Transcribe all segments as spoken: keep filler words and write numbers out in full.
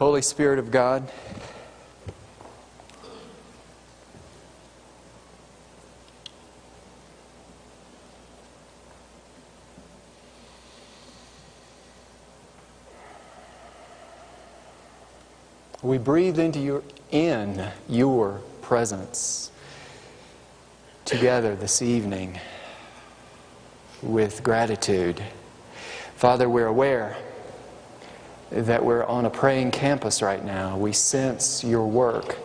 Holy Spirit of God, we breathe into your, in your presence together this evening with gratitude. Father, we're aware that we're on a praying campus right now. We sense your work,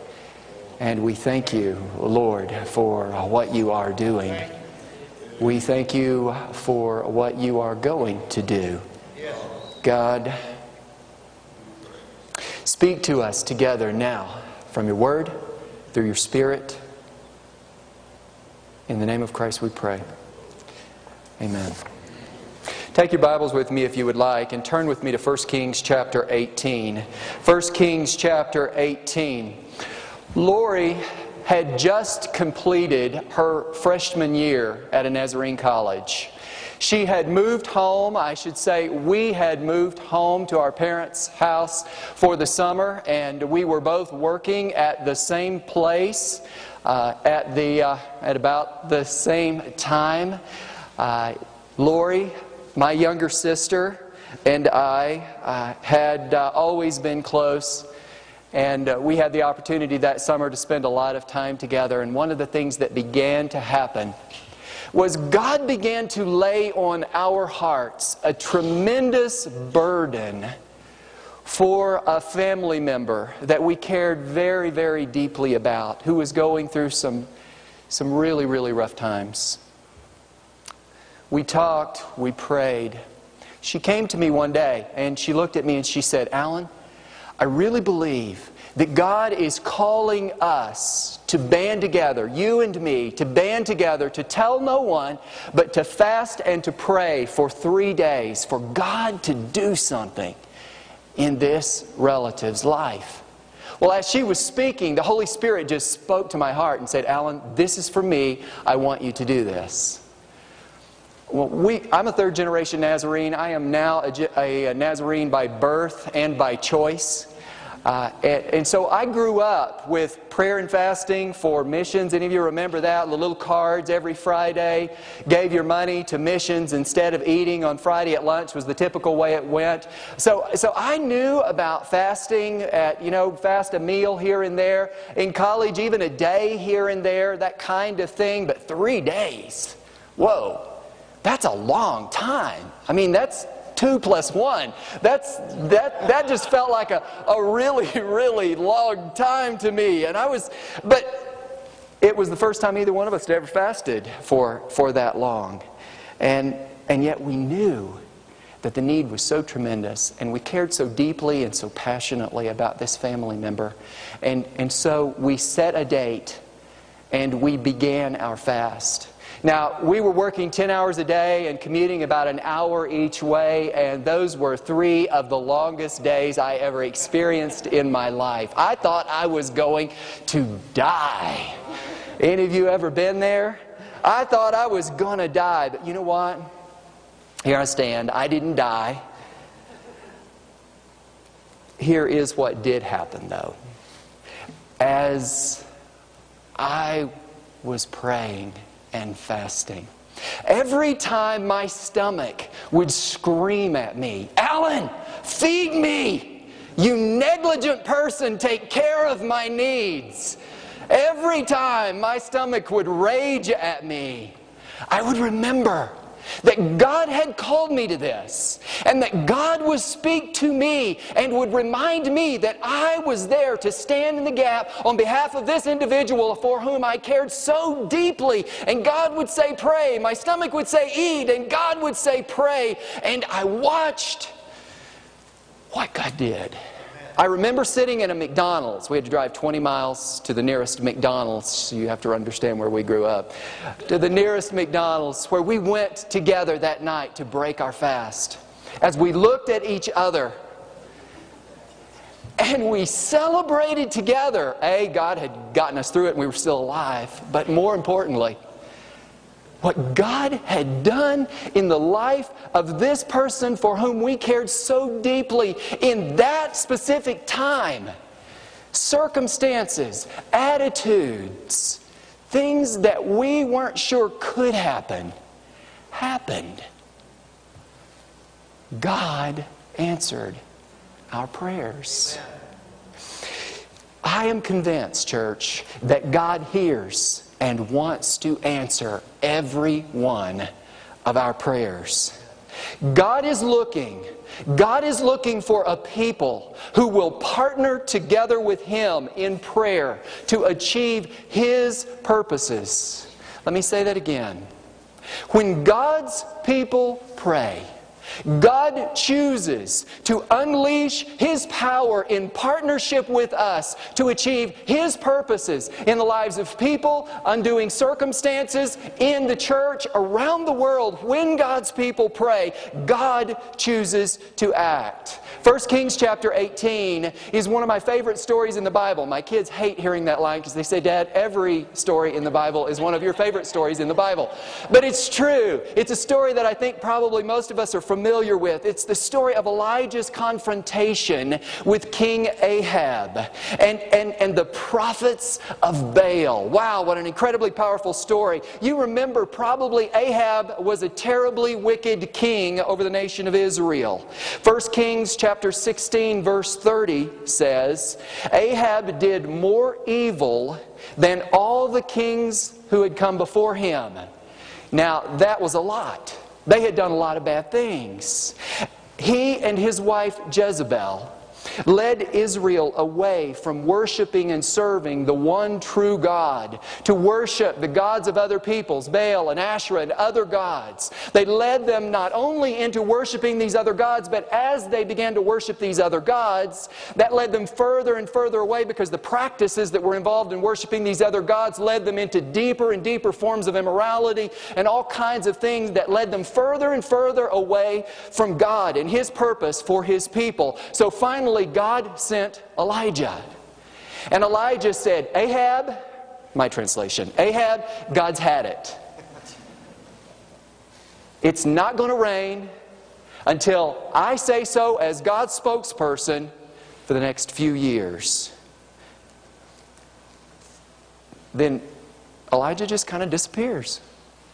and we thank you, Lord, for what you are doing. We thank you for what you are going to do. God, speak to us together now from your word, through your spirit. In the name of Christ we pray. Amen. Take your Bibles with me if you would like and turn with me to First Kings chapter eighteen. First Kings chapter eighteen. Lori had just completed her freshman year at a Nazarene college. She had moved home, I should say, we had moved home to our parents' house for the summer, and we were both working at the same place uh, at the uh, at about the same time. Uh, Lori, my younger sister, and I uh, had uh, always been close, and uh, we had the opportunity that summer to spend a lot of time together. And one of the things that began to happen was God began to lay on our hearts a tremendous burden for a family member that we cared very, very deeply about, who was going through some, some really, really rough times. We talked, we prayed. She came to me one day and she looked at me and she said, "Alan, I really believe that God is calling us to band together, you and me, to band together, to tell no one, but to fast and to pray for three days for God to do something in this relative's life." Well, as she was speaking, the Holy Spirit just spoke to my heart and said, "Alan, this is for me. I want you to do this." Well, we, I'm a third-generation Nazarene. I am now a, a Nazarene by birth and by choice. Uh, and, and so I grew up with prayer and fasting for missions. Any of you remember that? The little cards every Friday. Gave your money to missions instead of eating on Friday at lunch was the typical way it went. So, so I knew about fasting, at, you know, fast a meal here and there. In college, even a day here and there, that kind of thing. But three days, whoa. That's a long time. I mean, that's two plus one. That's, that, that just felt like a, a really, really long time to me. And I was, but it was the first time either one of us had ever fasted for, for that long. And, and yet we knew that the need was so tremendous, and we cared so deeply and so passionately about this family member. And, and so we set a date and we began our fast. Now, we were working ten hours a day and commuting about an hour each way, and those were three of the longest days I ever experienced in my life. I thought I was going to die. Any of you ever been there? I thought I was going to die, but you know what? Here I stand. I didn't die. Here is what did happen, though. As I was praying and fasting, every time my stomach would scream at me, "Alan, feed me! You negligent person, take care of my needs!" Every time my stomach would rage at me, I would remember that God had called me to this, and that God would speak to me and would remind me that I was there to stand in the gap on behalf of this individual for whom I cared so deeply. And God would say, "Pray." My stomach would say, "Eat." And God would say, "Pray." And I watched what God did. I remember sitting in a McDonald's. We had to drive twenty miles to the nearest McDonald's. So you have to understand where we grew up. To the nearest McDonald's, where we went together that night to break our fast. As we looked at each other, and we celebrated together. A, God had gotten us through it and we were still alive. But more importantly, what God had done in the life of this person for whom we cared so deeply in that specific time. Circumstances, attitudes, things that we weren't sure could happen, happened. God answered our prayers. Amen. I am convinced, church, that God hears and wants to answer every one of our prayers. God is looking. God is looking for a people who will partner together with Him in prayer to achieve His purposes. Let me say that again. When God's people pray, God chooses to unleash His power in partnership with us to achieve His purposes in the lives of people, undoing circumstances, in the church, around the world. When God's people pray, God chooses to act. First Kings chapter eighteen is one of my favorite stories in the Bible. My kids hate hearing that line because they say, "Dad, every story in the Bible is one of your favorite stories in the Bible." But it's true. It's a story that I think probably most of us are familiar with. It's the story of Elijah's confrontation with King Ahab and, and, and the prophets of Baal. Wow, what an incredibly powerful story. You remember probably Ahab was a terribly wicked king over the nation of Israel. First Kings chapter sixteen verse thirty says, "Ahab did more evil than all the kings who had come before him." Now, that was a lot. They had done a lot of bad things. He and his wife Jezebel led Israel away from worshiping and serving the one true God to worship the gods of other peoples, Baal and Asherah and other gods. They led them not only into worshiping these other gods, but as they began to worship these other gods, that led them further and further away, because the practices that were involved in worshiping these other gods led them into deeper and deeper forms of immorality and all kinds of things that led them further and further away from God and His purpose for His people. So finally, God sent Elijah. And Elijah said, "Ahab," my translation, "Ahab, God's had it. It's not going to rain until I say so as God's spokesperson for the next few years." Then Elijah just kind of disappears.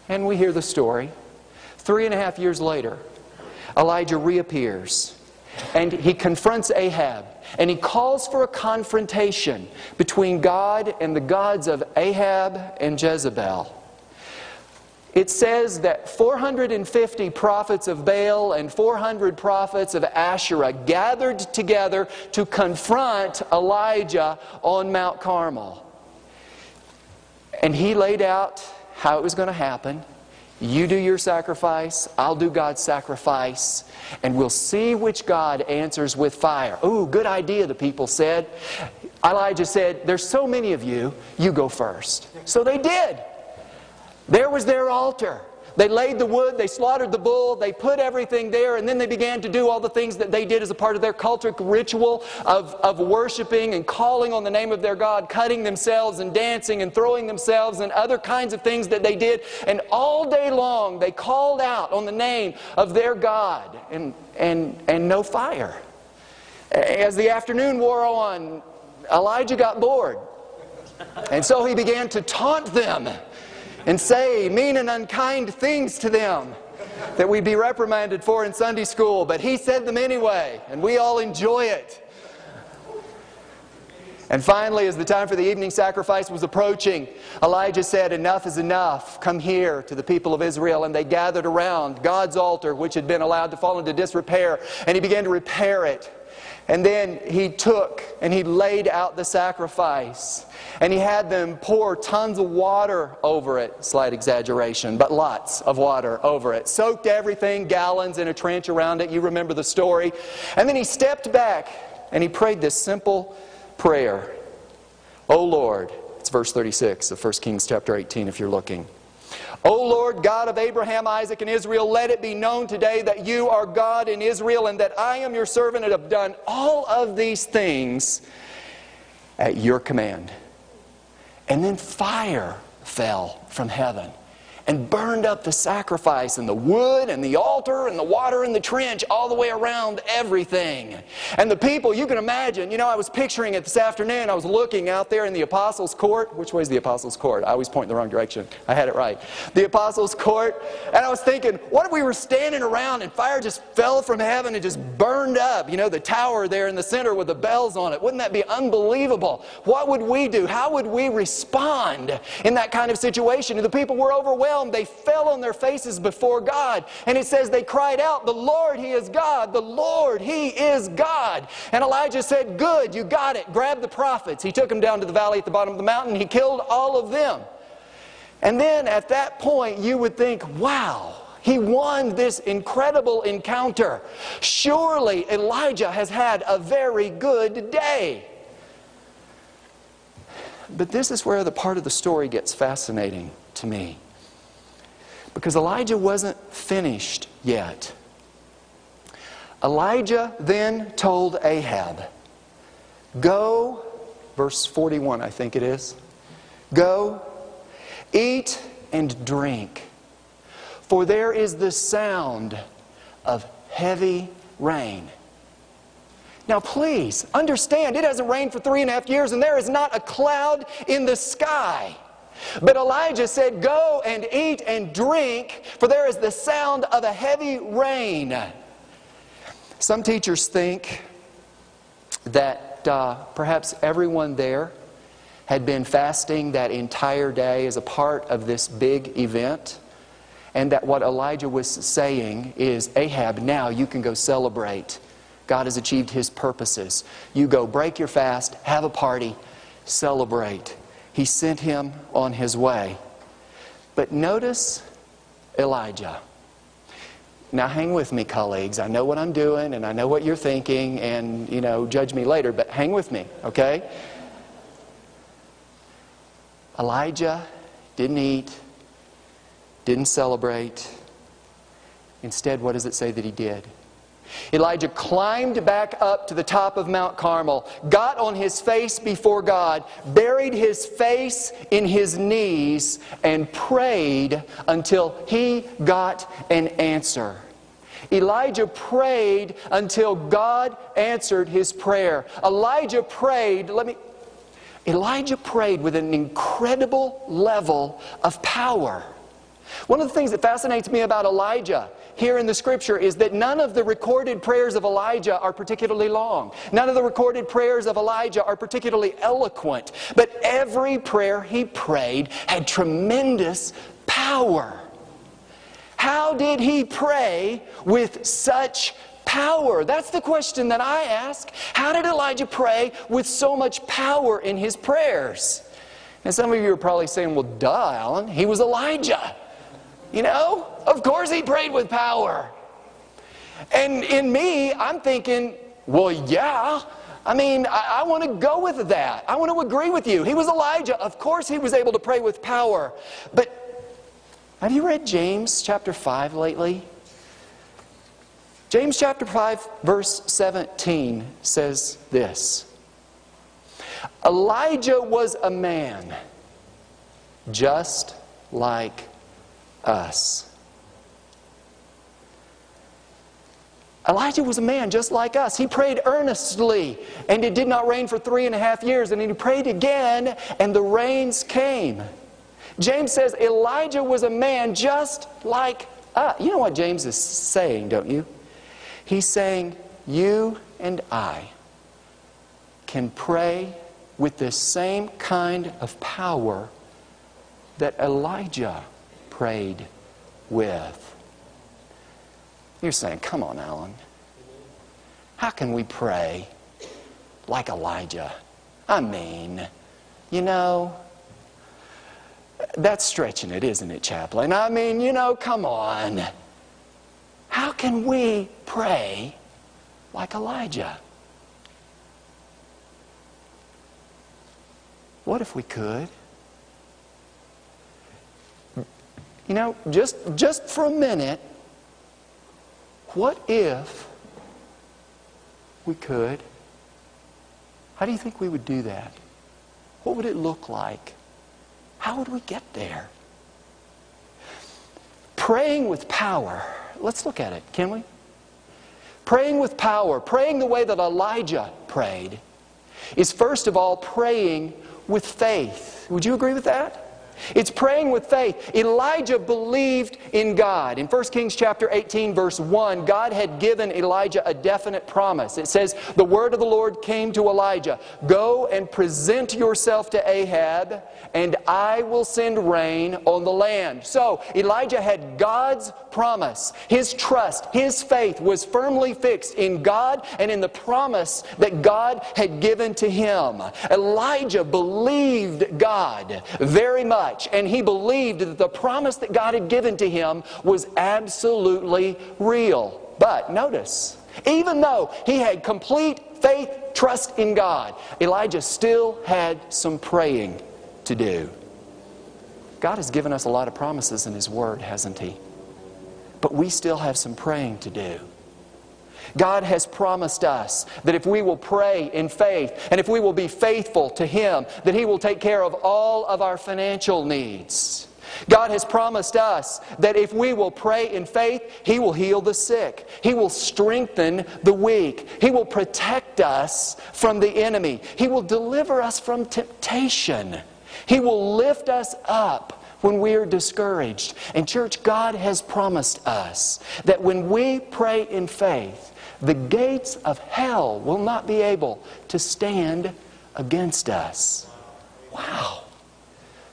And we hear the story. Three and a half years later, Elijah reappears. And he confronts Ahab, and he calls for a confrontation between God and the gods of Ahab and Jezebel. It says that four hundred fifty prophets of Baal and four hundred prophets of Asherah gathered together to confront Elijah on Mount Carmel. And he laid out how it was going to happen. You do your sacrifice, I'll do God's sacrifice, and we'll see which God answers with fire. "Ooh, good idea," the people said. Elijah said, "There's so many of you, you go first." So they did. There was their altar. They laid the wood, they slaughtered the bull, they put everything there, and then they began to do all the things that they did as a part of their cultic ritual of, of worshiping and calling on the name of their God, cutting themselves and dancing and throwing themselves and other kinds of things that they did. And all day long they called out on the name of their God, and, and, and no fire. As the afternoon wore on, Elijah got bored. And so he began to taunt them and say mean and unkind things to them that we'd be reprimanded for in Sunday school. But he said them anyway, and we all enjoy it. And finally, as the time for the evening sacrifice was approaching, Elijah said, "Enough is enough. Come here," to the people of Israel. And they gathered around God's altar, which had been allowed to fall into disrepair. And he began to repair it. And then he took and he laid out the sacrifice. And he had them pour tons of water over it. Slight exaggeration, but lots of water over it. Soaked everything, gallons in a trench around it. You remember the story. And then he stepped back and he prayed this simple prayer. "O Lord," it's verse thirty-six of First Kings chapter eighteen if you're looking. "O Lord God of Abraham, Isaac, and Israel, let it be known today that you are God in Israel and that I am your servant and have done all of these things at your command." And then fire fell from heaven and burned up the sacrifice and the wood and the altar and the water and the trench all the way around everything. And the people, you can imagine, you know, I was picturing it this afternoon. I was looking out there in the Apostles' Court. Which way is the Apostles' Court? I always point in the wrong direction. I had it right. The Apostles' Court. And I was thinking, what if we were standing around and fire just fell from heaven and just burned up, you know, the tower there in the center with the bells on it? Wouldn't that be unbelievable? What would we do? How would we respond in that kind of situation? And the people were overwhelmed. They fell on their faces before God. And it says they cried out, "The Lord, He is God. The Lord, He is God." And Elijah said, "Good, you got it. Grab the prophets." He took them down to the valley at the bottom of the mountain. He killed all of them. And then at that point, you would think, wow, he won this incredible encounter. Surely Elijah has had a very good day. But this is where the part of the story gets fascinating to me. Because Elijah wasn't finished yet. Elijah then told Ahab, "Go," verse forty-one, I think it is, "go, eat and drink, for there is the sound of heavy rain." Now please, understand, it hasn't rained for three and a half years and there is not a cloud in the sky. But Elijah said, "Go and eat and drink, for there is the sound of a heavy rain." Some teachers think that uh, perhaps everyone there had been fasting that entire day as a part of this big event, and that what Elijah was saying is, "Ahab, now you can go celebrate. God has achieved His purposes. You go break your fast, have a party, celebrate." He sent him on his way. But notice Elijah. Now hang with me, colleagues. I know what I'm doing and I know what you're thinking, and, you know, judge me later, but hang with me, okay? Elijah didn't eat, didn't celebrate. Instead, what does it say that he did? Elijah climbed back up to the top of Mount Carmel, got on his face before God, buried his face in his knees, and prayed until he got an answer. Elijah prayed until God answered his prayer. Elijah prayed, let me... Elijah prayed with an incredible level of power. One of the things that fascinates me about Elijah here in the Scripture is that none of the recorded prayers of Elijah are particularly long. None of the recorded prayers of Elijah are particularly eloquent. But every prayer he prayed had tremendous power. How did he pray with such power? That's the question that I ask. How did Elijah pray with so much power in his prayers? And some of you are probably saying, "Well, duh, Alan, he was Elijah. You know, of course he prayed with power." And in me, I'm thinking, well, yeah. I mean, I, I want to go with that. I want to agree with you. He was Elijah. Of course he was able to pray with power. But have you read James chapter five lately? James chapter five, verse seventeen says this. Elijah was a man just like us. Elijah was a man just like us. He prayed earnestly, and it did not rain for three and a half years. And he prayed again, and the rains came. James says Elijah was a man just like us. You know what James is saying, don't you? He's saying, you and I can pray with the same kind of power that Elijah prayed with. You're saying, come on, Alan. How can we pray like Elijah? I mean, you know, that's stretching it, isn't it, Chaplain? I mean, you know, come on. How can we pray like Elijah? What if we could? You know, just, just for a minute, what if we could? How do you think we would do that? What would it look like? How would we get there? Praying with power. Let's look at it, can we? Praying with power, praying the way that Elijah prayed, is first of all praying with faith. Would you agree with that? It's praying with faith. Elijah believed in God. In First Kings chapter eighteen, verse one, God had given Elijah a definite promise. It says, the word of the Lord came to Elijah, go and present yourself to Ahab, and I will send rain on the land. So, Elijah had God's promise. His trust, his faith was firmly fixed in God and in the promise that God had given to him. Elijah believed God very much. And he believed that the promise that God had given to him was absolutely real. But notice, even though he had complete faith, trust in God, Elijah still had some praying to do. God has given us a lot of promises in His Word, hasn't He? But we still have some praying to do. God has promised us that if we will pray in faith and if we will be faithful to Him, that He will take care of all of our financial needs. God has promised us that if we will pray in faith, He will heal the sick. He will strengthen the weak. He will protect us from the enemy. He will deliver us from temptation. He will lift us up when we are discouraged. And church, God has promised us that when we pray in faith, the gates of hell will not be able to stand against us. Wow.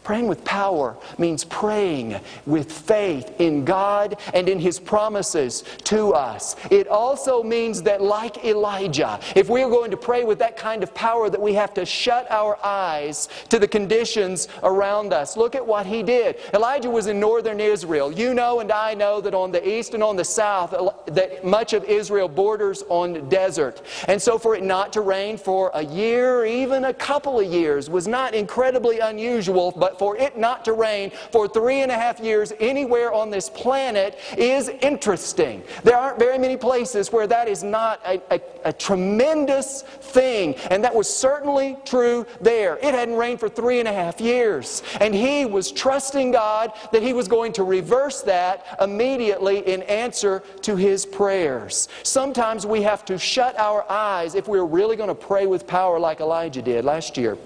Praying with power means praying with faith in God and in His promises to us. It also means that, like Elijah, if we are going to pray with that kind of power, that we have to shut our eyes to the conditions around us. Look at what he did. Elijah was in northern Israel. You know and I know that on the east and on the south, that much of Israel borders on desert. And so for it not to rain for a year, even a couple of years, was not incredibly unusual, but for it not to rain for three and a half years anywhere on this planet is interesting. There aren't very many places where that is not a, a, a tremendous thing, and that was certainly true there. It hadn't rained for three and a half years, and he was trusting God that He was going to reverse that immediately in answer to his prayers. Sometimes we have to shut our eyes if we're really going to pray with power like Elijah did last year.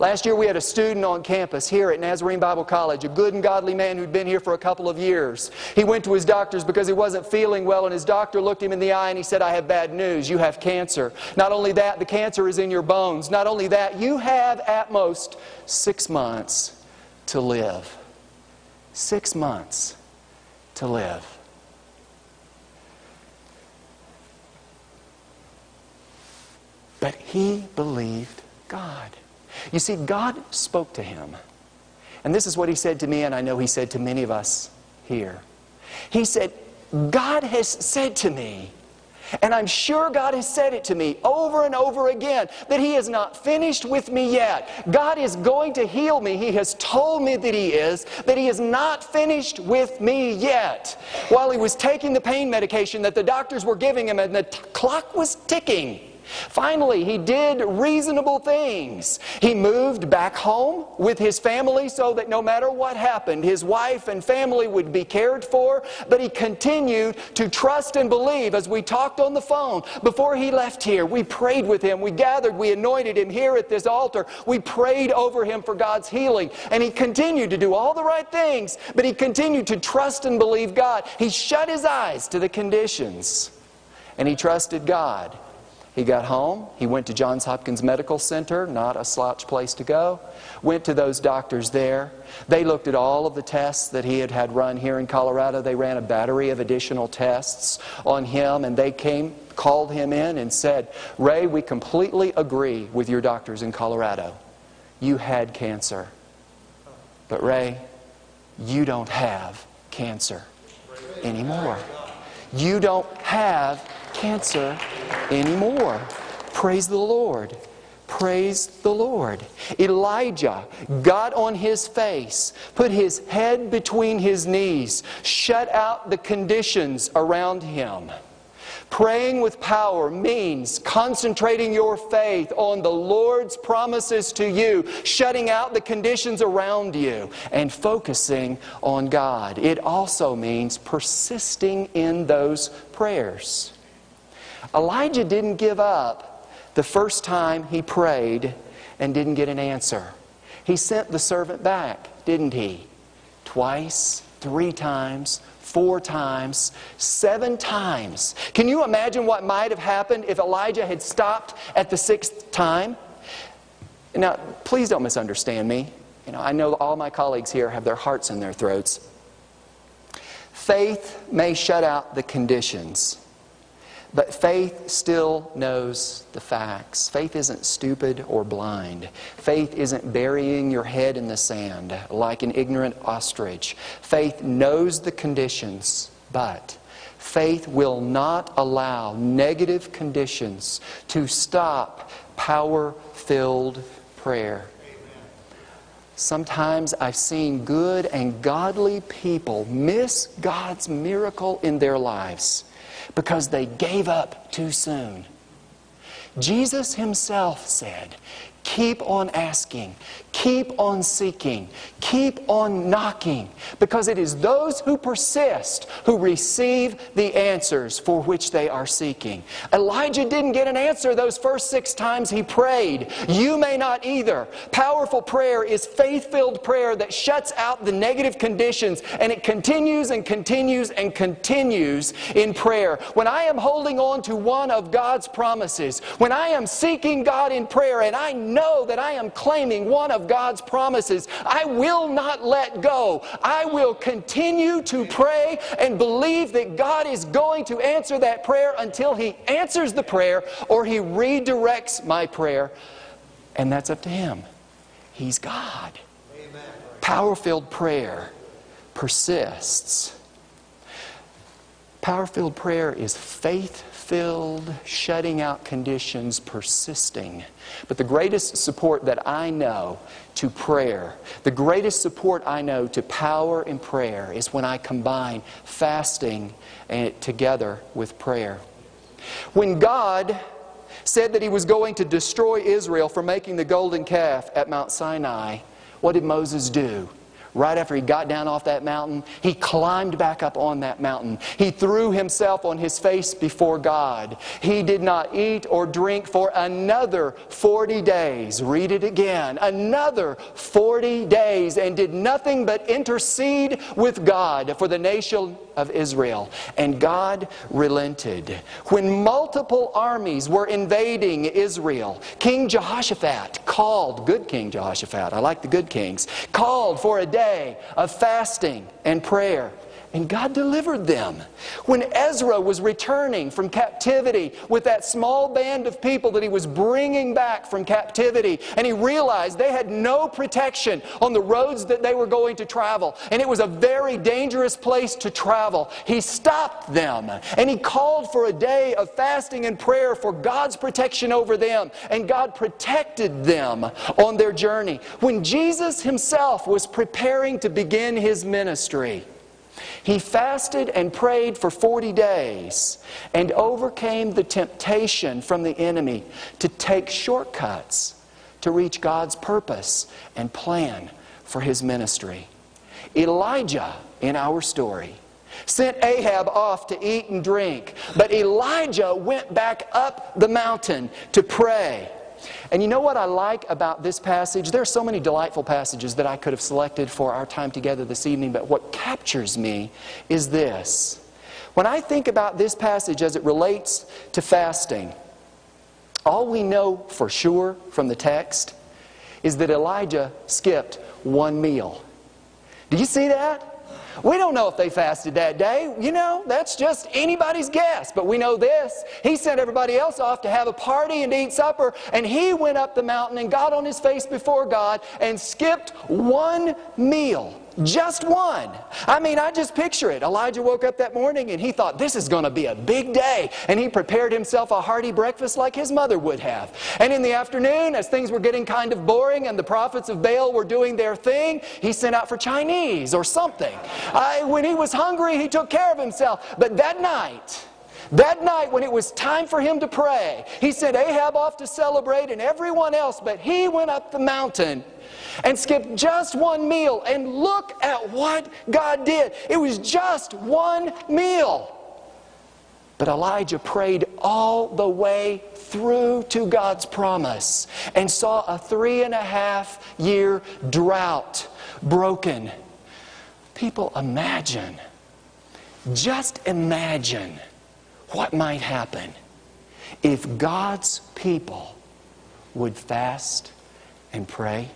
Last year we had a student on campus here at Nazarene Bible College, a good and godly man who'd been here for a couple of years. He went to his doctor's because he wasn't feeling well, and his doctor looked him in the eye and he said, I have bad news, you have cancer. Not only that, the cancer is in your bones. Not only that, you have at most six months to live. Six months to live. But he believed God. You see, God spoke to him. And this is what He said to me, and I know He said to many of us here. He said, God has said to me, and I'm sure God has said it to me over and over again, that He is not finished with me yet. God is going to heal me. He has told me that He is, that He is not finished with me yet. While he was taking the pain medication that the doctors were giving him and the clock was ticking, finally, he did reasonable things. He moved back home with his family so that no matter what happened, his wife and family would be cared for. But he continued to trust and believe. As we talked on the phone before he left here, we prayed with him. We gathered, we anointed him here at this altar. We prayed over him for God's healing. And he continued to do all the right things, but he continued to trust and believe God. He shut his eyes to the conditions, and he trusted God. He got home, he went to Johns Hopkins Medical Center, not a slouch place to go, went to those doctors there. They looked at all of the tests that he had had run here in Colorado. They ran a battery of additional tests on him, and they came, called him in and said, Ray, we completely agree with your doctors in Colorado. You had cancer. But Ray, you don't have cancer anymore. You don't have cancer anymore. Praise the Lord. Praise the Lord. Elijah got on his face, put his head between his knees, shut out the conditions around him. Praying with power means concentrating your faith on the Lord's promises to you, shutting out the conditions around you, and focusing on God. It also means persisting in those prayers. Elijah didn't give up the first time he prayed and didn't get an answer. He sent the servant back, didn't he? Twice, three times, Four times, seven times. Can you imagine what might have happened if Elijah had stopped at the sixth time? Now, please don't misunderstand me. You know, I know all my colleagues here have their hearts in their throats. Faith may shut out the conditions, but faith still knows the facts. Faith isn't stupid or blind. Faith isn't burying your head in the sand like an ignorant ostrich. Faith knows the conditions, but faith will not allow negative conditions to stop power-filled prayer. Sometimes I've seen good and godly people miss God's miracle in their lives because they gave up too soon. Jesus himself said, keep on asking, keep on seeking, keep on knocking, because it is those who persist who receive the answers for which they are seeking. Elijah didn't get an answer those first six times he prayed. You may not either. Powerful prayer is faith-filled prayer that shuts out the negative conditions, and it continues and continues and continues in prayer. When I am holding on to one of God's promises, when I am seeking God in prayer, and I know that I am claiming one of God's promises, I will not let go. I will continue to pray and believe that God is going to answer that prayer until He answers the prayer or He redirects my prayer. And that's up to Him. He's God. Amen. Power-filled prayer persists. Power-filled prayer is faith-filled, shutting out conditions, persisting. But the greatest support that I know to prayer, the greatest support I know to power in prayer, is when I combine fasting and together with prayer. When God said that He was going to destroy Israel for making the golden calf at Mount Sinai, what did Moses do? Right after he got down off that mountain, he climbed back up on that mountain. He threw himself on his face before God. He did not eat or drink for another forty days. Read it again. Another forty days, and did nothing but intercede with God for the nation of Israel. And God relented. When multiple armies were invading Israel, King Jehoshaphat called, good King Jehoshaphat, I like the good kings, called for a day of fasting and prayer, and God delivered them. When Ezra was returning from captivity with that small band of people that he was bringing back from captivity, and he realized they had no protection on the roads that they were going to travel, and it was a very dangerous place to travel, he stopped them, and he called for a day of fasting and prayer for God's protection over them, and God protected them on their journey. When Jesus himself was preparing to begin his ministry, He fasted and prayed for forty days and overcame the temptation from the enemy to take shortcuts to reach God's purpose and plan for his ministry. Elijah, in our story, sent Ahab off to eat and drink, but Elijah went back up the mountain to pray. And you know what I like about this passage? There are so many delightful passages that I could have selected for our time together this evening, but what captures me is this. When I think about this passage as it relates to fasting, all we know for sure from the text is that Elijah skipped one meal. Do you see that? We don't know if they fasted that day. You know, that's just anybody's guess. But we know this. He sent everybody else off to have a party and eat supper. And he went up the mountain and got on his face before God and skipped one meal. Just one. I mean, I just picture it. Elijah woke up that morning and he thought, this is going to be a big day. And he prepared himself a hearty breakfast like his mother would have. And in the afternoon, as things were getting kind of boring and the prophets of Baal were doing their thing, he sent out for Chinese or something. I, when he was hungry, he took care of himself. But that night, That night when it was time for him to pray, he sent Ahab off to celebrate and everyone else, but he went up the mountain and skipped just one meal. And look at what God did. It was just one meal. But Elijah prayed all the way through to God's promise and saw a three and a half year drought broken. People, imagine, just imagine what might happen if God's people would fast and pray.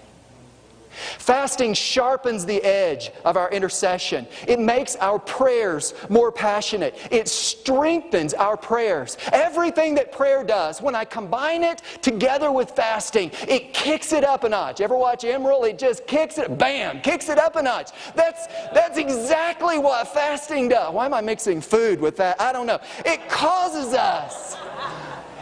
Fasting sharpens the edge of our intercession. It makes our prayers more passionate. It strengthens our prayers. Everything that prayer does, when I combine it together with fasting, it kicks it up a notch. Ever watch Emeril? It just kicks it, bam, kicks it up a notch. That's, that's exactly what fasting does. Why am I mixing food with that? I don't know. It causes us...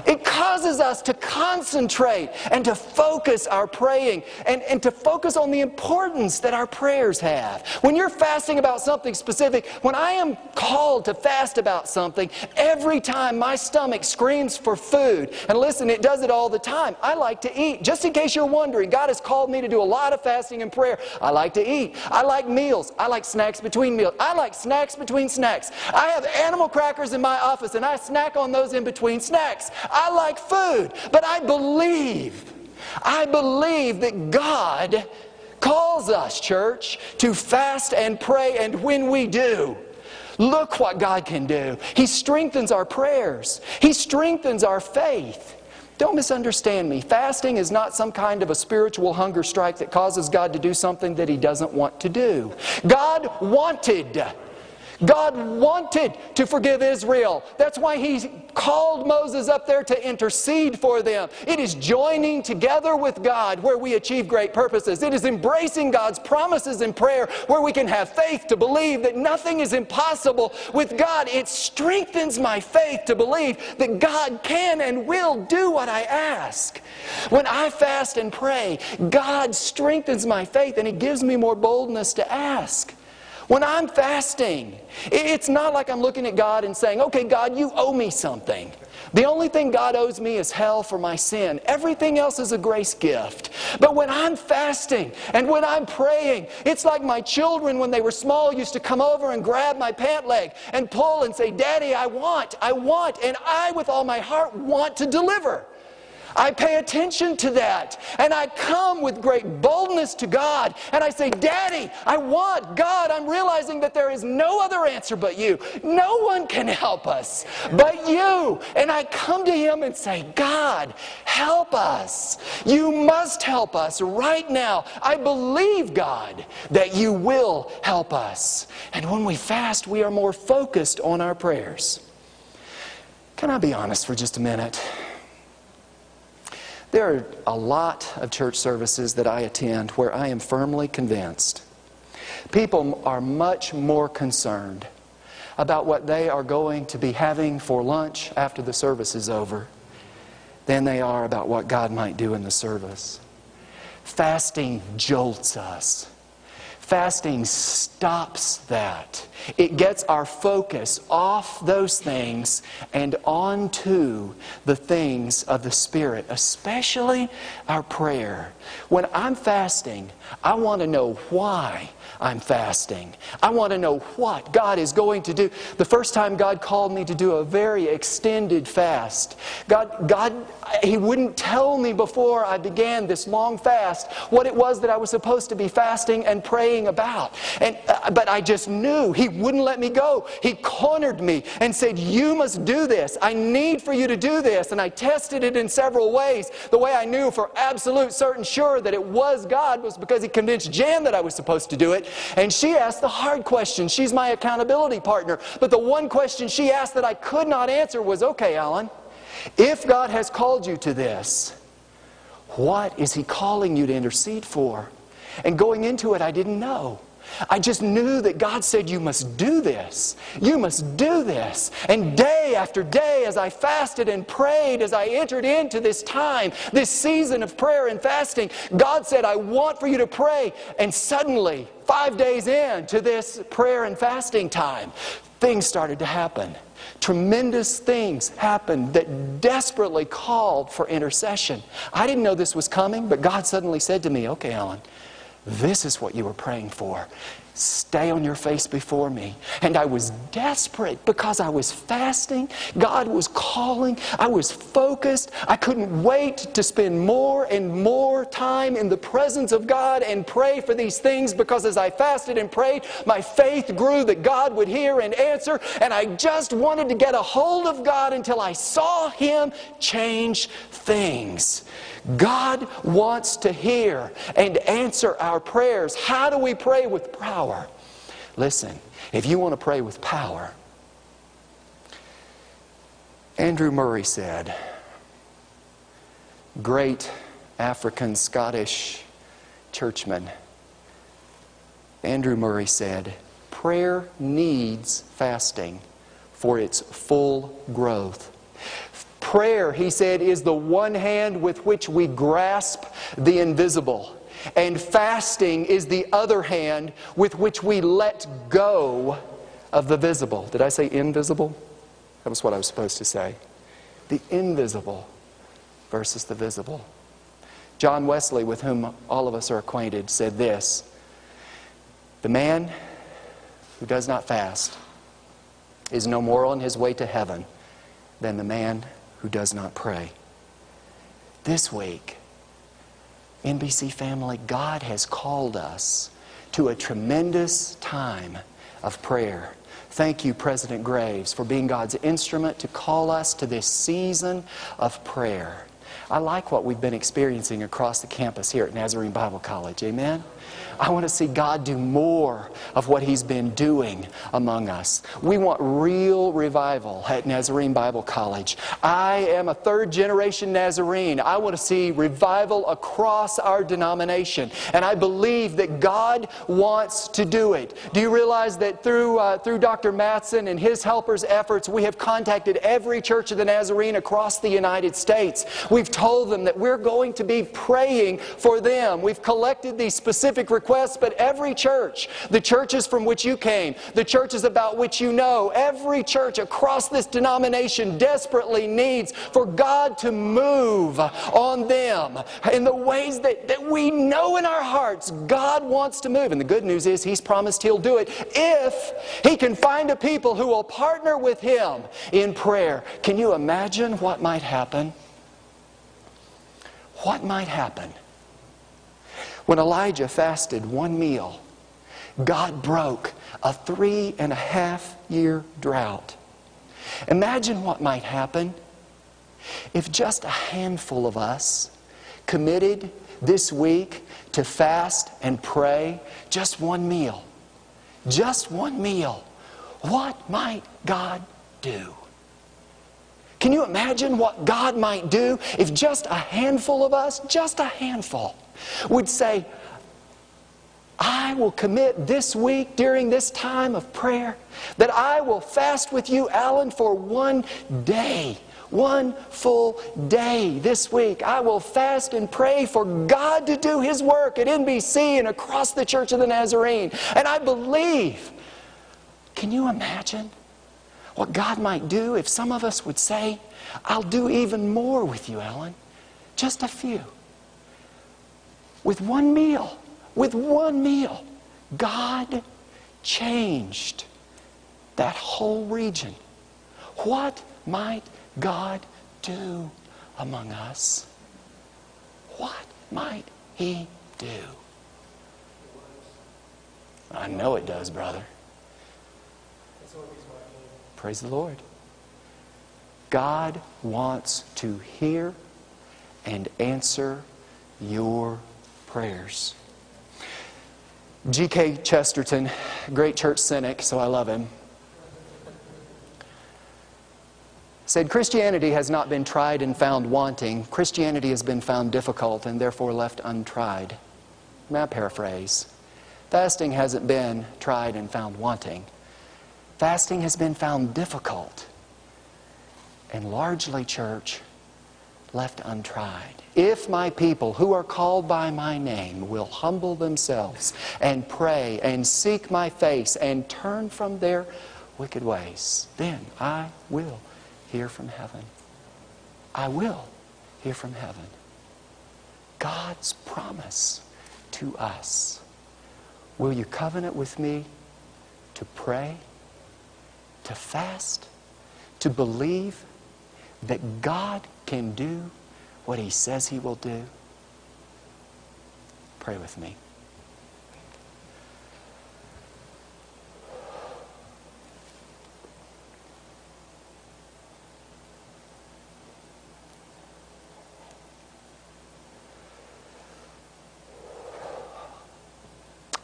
It causes us to concentrate and to focus our praying and, and to focus on the importance that our prayers have. When you're fasting about something specific, when I am called to fast about something, every time my stomach screams for food, and listen, it does it all the time. I like to eat. Just in case you're wondering, God has called me to do a lot of fasting and prayer. I like to eat. I like meals. I like snacks between meals. I like snacks between snacks. I have animal crackers in my office, and I snack on those in between snacks. I like food, but I believe, I believe that God calls us, church, to fast and pray, and when we do, look what God can do. He strengthens our prayers. He strengthens our faith. Don't misunderstand me. Fasting is not some kind of a spiritual hunger strike that causes God to do something that He doesn't want to do. God wanted God wanted to forgive Israel. That's why He called Moses up there to intercede for them. It is joining together with God where we achieve great purposes. It is embracing God's promises in prayer where we can have faith to believe that nothing is impossible with God. It strengthens my faith to believe that God can and will do what I ask. When I fast and pray, God strengthens my faith and He gives me more boldness to ask. When I'm fasting, it's not like I'm looking at God and saying, okay, God, you owe me something. The only thing God owes me is hell for my sin. Everything else is a grace gift. But when I'm fasting and when I'm praying, it's like my children when they were small used to come over and grab my pant leg and pull and say, Daddy, I want, I want, and I with all my heart want to deliver. I pay attention to that, and I come with great boldness to God, and I say, Daddy, I want. God, I'm realizing that there is no other answer but You. No one can help us but You. And I come to Him and say, God, help us. You must help us right now. I believe, God, that You will help us. And when we fast, we are more focused on our prayers. Can I be honest for just a minute? There are a lot of church services that I attend where I am firmly convinced people are much more concerned about what they are going to be having for lunch after the service is over than they are about what God might do in the service. Fasting jolts us. Fasting stops that. It gets our focus off those things and onto the things of the Spirit, especially our prayer. When I'm fasting, I want to know why I'm fasting. I want to know what God is going to do. The first time God called me to do a very extended fast, God, God, He wouldn't tell me before I began this long fast what it was that I was supposed to be fasting and praying about. And, uh, but I just knew He wouldn't let me go. He cornered me and said, you must do this. I need for you to do this. And I tested it in several ways. The way I knew for absolute certain sure that it was God was because He convinced Jan that I was supposed to do it. And she asked the hard question. She's my accountability partner. But the one question she asked that I could not answer was, okay, Alan, if God has called you to this, what is He calling you to intercede for? And going into it, I didn't know. I just knew that God said, you must do this. You must do this. And day after day, as I fasted and prayed, as I entered into this time, this season of prayer and fasting, God said, I want for you to pray. And suddenly, five days in to this prayer and fasting time, things started to happen. Tremendous things happened that desperately called for intercession. I didn't know this was coming, but God suddenly said to me, okay, Alan, this is what you were praying for. Stay on your face before me. And I was desperate because I was fasting. God was calling. I was focused. I couldn't wait to spend more and more time in the presence of God and pray for these things, because as I fasted and prayed, my faith grew that God would hear and answer. And I just wanted to get a hold of God until I saw Him change things. God wants to hear and answer our prayers. How do we pray with power? Listen, if you want to pray with power, Andrew Murray said, great African Scottish churchman, Andrew Murray said, prayer needs fasting for its full growth. Prayer, he said, is the one hand with which we grasp the invisible. And fasting is the other hand with which we let go of the visible. Did I say invisible? That was what I was supposed to say. The invisible versus the visible. John Wesley, with whom all of us are acquainted, said this: the man who does not fast is no more on his way to heaven than the man who does not pray. This week, N B C family, God has called us to a tremendous time of prayer. Thank you, President Graves, for being God's instrument to call us to this season of prayer. I like what we've been experiencing across the campus here at Nazarene Bible College. Amen? I want to see God do more of what He's been doing among us. We want real revival at Nazarene Bible College. I am a third generation Nazarene. I want to see revival across our denomination. And I believe that God wants to do it. Do you realize that through, uh, through Doctor Mattson and his helpers' efforts, we have contacted every Church of the Nazarene across the United States. We've told them that we're going to be praying for them. We've collected these specific requests. Requests, but every church, the churches from which you came, the churches about which you know, every church across this denomination desperately needs for God to move on them in the ways that, that we know in our hearts God wants to move. And the good news is He's promised He'll do it if He can find a people who will partner with Him in prayer. Can you imagine what might happen? What might happen? When Elijah fasted one meal, God broke a three and a half year drought. Imagine what might happen if just a handful of us committed this week to fast and pray just one meal. Just one meal. What might God do? Can you imagine what God might do if just a handful of us, just a handful, would say, I will commit this week during this time of prayer that I will fast with you, Alan, for one day. One full day this week. I will fast and pray for God to do His work at N B C and across the Church of the Nazarene. And I believe, can you imagine what God might do if some of us would say, I'll do even more with you, Alan. Just a few. With one meal, with one meal, God changed that whole region. What might God do among us? What might He do? I know it does, brother. Praise the Lord. God wants to hear and answer your prayers. G K Chesterton, great church cynic, so I love him, said, Christianity has not been tried and found wanting. Christianity has been found difficult and therefore left untried. May I paraphrase? Fasting hasn't been tried and found wanting. Fasting has been found difficult and largely, church, left untried. If my people who are called by my name will humble themselves and pray and seek my face and turn from their wicked ways, then I will hear from heaven. I will hear from heaven. God's promise to us. Will you covenant with me to pray, to fast, to believe that God can do what He says He will do? Pray with me.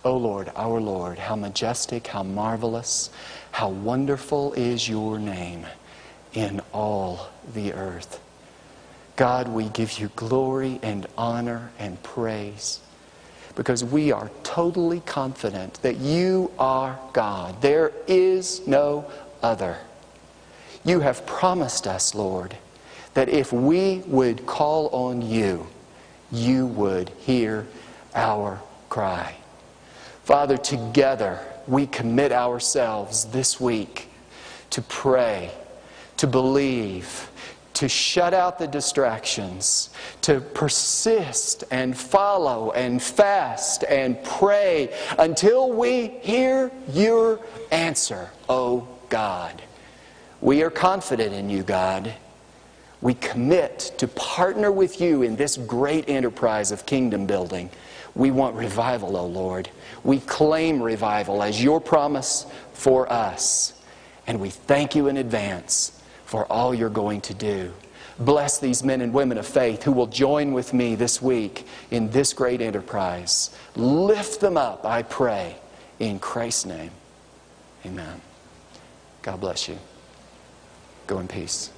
O Lord, our Lord, how majestic, how marvelous, how wonderful is your name in all the earth. God, we give you glory and honor and praise because we are totally confident that you are God. There is no other. You have promised us, Lord, that if we would call on you, you would hear our cry. Father, together we commit ourselves this week to pray, to believe, to shut out the distractions, to persist and follow and fast and pray until we hear your answer, O God. We are confident in you, God. We commit to partner with you in this great enterprise of kingdom building. We want revival, O Lord. We claim revival as your promise for us. And we thank you in advance for all you're going to do. Bless these men and women of faith who will join with me this week in this great enterprise. Lift them up, I pray, in Christ's name. Amen. God bless you. Go in peace.